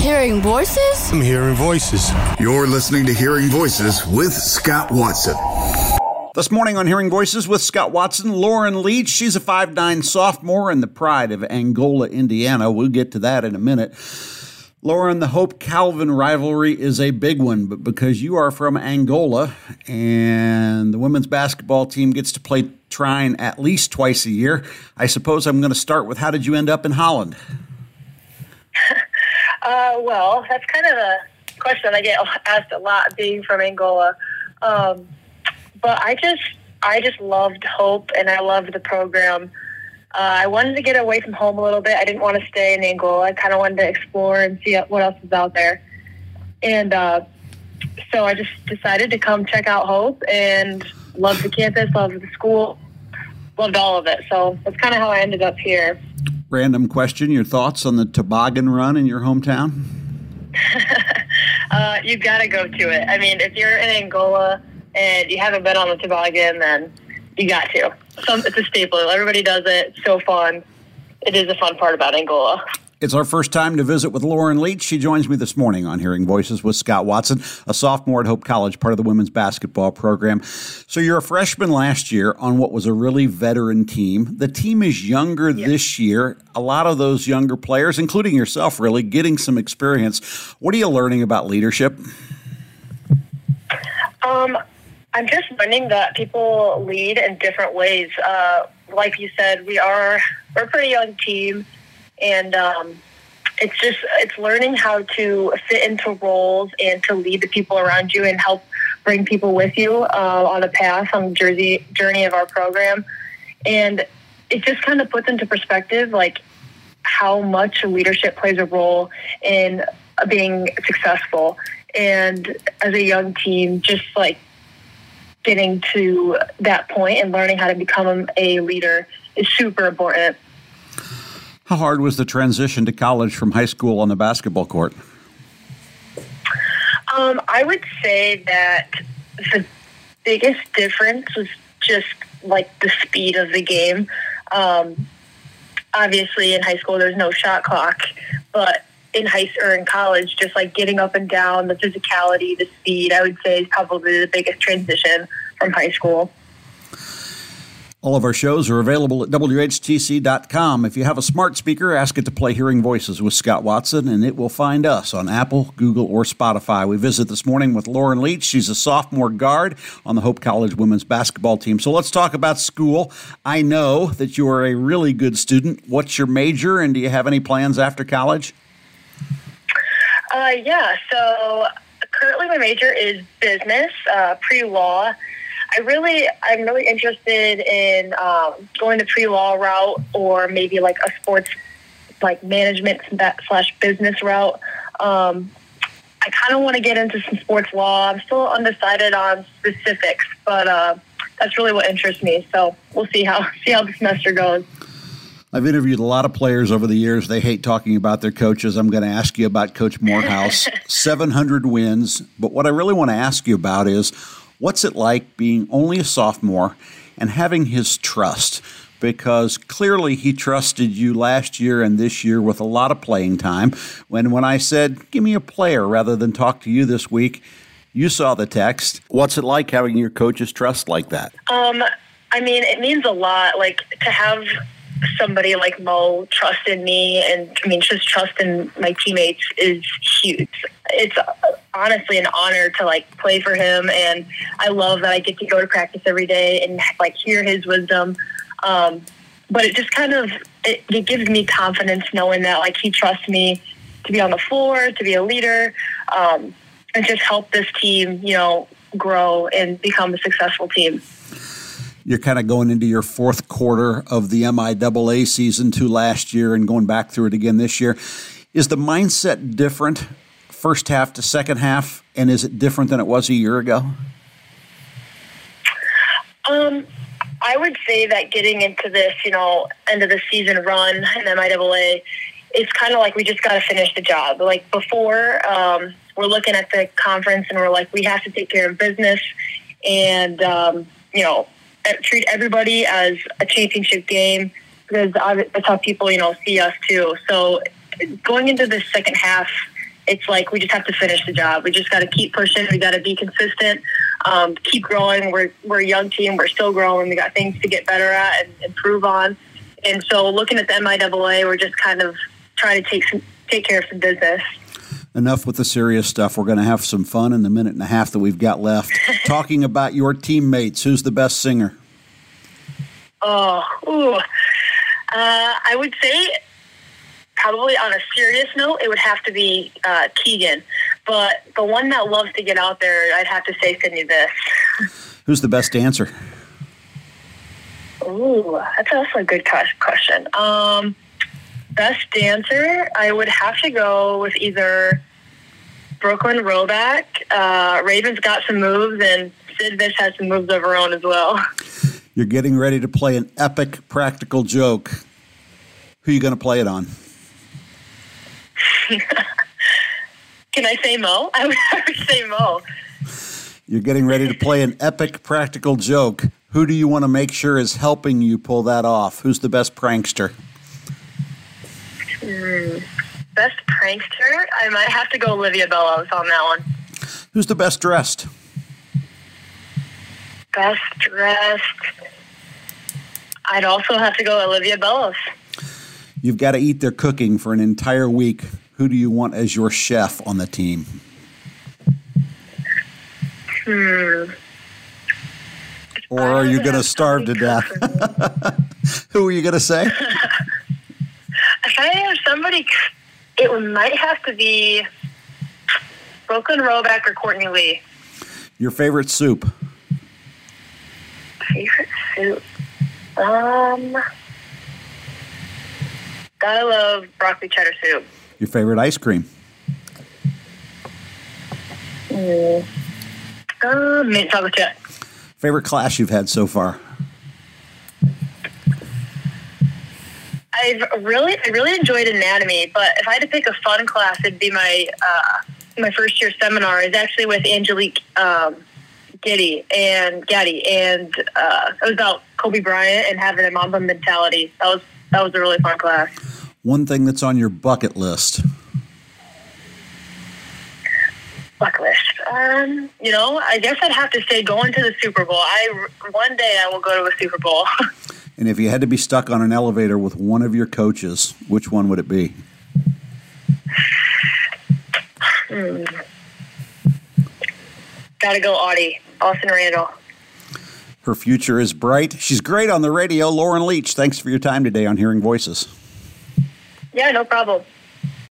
Hearing voices? I'm hearing voices. You're listening to Hearing Voices with Scott Watson. This morning on Hearing Voices with Scott Watson, Lauren Leach. She's a 5'9 sophomore and the pride of Angola, Indiana. We'll get to that in a minute. Lauren, the Hope-Calvin rivalry is a big one, but because you are from Angola and the women's basketball team gets to play Trine at least twice a year, I suppose I'm going to start with, how did you end up in Holland? Well, that's kind of a question I get asked a lot, being from Angola. But I just loved Hope, and I loved the program. I wanted to get away from home a little bit. I didn't want to stay in Angola. I kind of wanted to explore and see what else was out there. And so I just decided to come check out Hope, and loved the campus, loved the school, loved all of it. So that's kind of how I ended up here. Random question, your thoughts on the toboggan run in your hometown? You've got to go to it. I mean, if you're in Angola and you haven't been on the toboggan, then you got to. It's a staple. Everybody does it. It's so fun. It is a fun part about Angola. It's our first time to visit with Lauren Leach. She joins me this morning on Hearing Voices with Scott Watson, a sophomore at Hope College, part of the women's basketball program. So you're a freshman last year on what was a really veteran team. The team is younger this year. A lot of those younger players, including yourself, really getting some experience. What are you learning about leadership? I'm just learning that people lead in different ways. Like you said, we're a pretty young team. And it's learning how to fit into roles and to lead the people around you and help bring people with you on a path, on the journey of our program. And it just kind of puts into perspective, like, how much leadership plays a role in being successful. And as a young team, just, like, getting to that point and learning how to become a leader is super important. How hard was the transition to college from high school on the basketball court? I would say that the biggest difference was just, like, the speed of the game. Obviously, in high school, there's no shot clock. But in college, just, like, getting up and down, the physicality, the speed, I would say is probably the biggest transition from high school. All of our shows are available at WHTC.com. If you have a smart speaker, ask it to play Hearing Voices with Scott Watson, and it will find us on Apple, Google, or Spotify. We visit this morning with Lauren Leach. She's a sophomore guard on the Hope College women's basketball team. So let's talk about school. I know that you are a really good student. What's your major, and do you have any plans after college? So currently my major is business, pre-law. I'm really interested in going the pre-law route, or maybe like a sports, like, management / business route. I kind of want to get into some sports law. I'm still undecided on specifics, but that's really what interests me. So we'll see how the semester goes. I've interviewed a lot of players over the years. They hate talking about their coaches. I'm going to ask you about Coach Morehouse. 700 wins. But what I really want to ask you about is, what's it like being only a sophomore and having his trust? Because clearly he trusted you last year and this year with a lot of playing time. When I said, give me a player rather than talk to you this week, you saw the text. What's it like having your coach's trust like that? I mean, it means a lot, like, to have somebody like Mo trust in me, and, I mean, just trust in my teammates is huge. It's honestly an honor to, like, play for him, and I love that I get to go to practice every day and, like, hear his wisdom. But it just kind of it gives me confidence knowing that, like, he trusts me to be on the floor, to be a leader, and just help this team, you know, grow and become a successful team. You're kind of going into your fourth quarter of the MIAA season 2 last year and going back through it again this year. Is the mindset different first half to second half, and is it different than it was a year ago? I would say that getting into this, you know, end of the season run in MIAA, it's kind of like we just got to finish the job. Like before, we're looking at the conference and we're like, we have to take care of business and, you know, treat everybody as a championship game, because that's how people, you know, see us too. So going into the second half, it's like we just have to finish the job. We just got to keep pushing. We got to be consistent, keep growing. We're a young team. We're still growing. We got things to get better at and improve on. And so looking at the MIAA, we're just kind of trying to take care of some business. Enough with the serious stuff. We're going to have some fun in the minute and a half that we've got left. Talking about your teammates, who's the best singer? I would say probably on a serious note, it would have to be Keegan. But the one that loves to get out there, I'd have to say Sydney Vish. Who's the best dancer? Ooh, that's also a good question. Best dancer, I would have to go with either Brooklyn Roback. Raven's got some moves, and Sid Vish has some moves of her own as well. You're getting ready to play an epic practical joke. Who are you going to play it on? Can I say Mo? I would say Mo. You're getting ready to play an epic practical joke. Who do you want to make sure is helping you pull that off? Who's the best prankster? Best prankster? I might have to go Olivia Bellows on that one. Who's the best dressed? Best dressed? I'd also have to go Olivia Bellows. You've got to eat their cooking for an entire week. Who do you want as your chef on the team? Or are you going to starve to death? Who are you going to say? If I have somebody, it might have to be Brooklyn Rollback or Courtney Lee. Your favorite soup? Favorite soup? Gotta love broccoli cheddar soup. Your favorite ice cream? Mint chocolate chip. Favorite class you've had so far? I really enjoyed anatomy, but if I had to pick a fun class, it'd be my first year seminar. It's actually with Angelique, Giddy and Gaddy, and it was about Kobe Bryant and having a Mamba mentality. That was a really fun class. One thing that's on your bucket list. Bucket list. I guess I'd have to say going to the Super Bowl. One day I will go to a Super Bowl. And if you had to be stuck on an elevator with one of your coaches, which one would it be? Gotta go Audie, Austin Randall. Her future is bright. She's great on the radio. Lauren Leach, thanks for your time today on Hearing Voices. Yeah, no problem.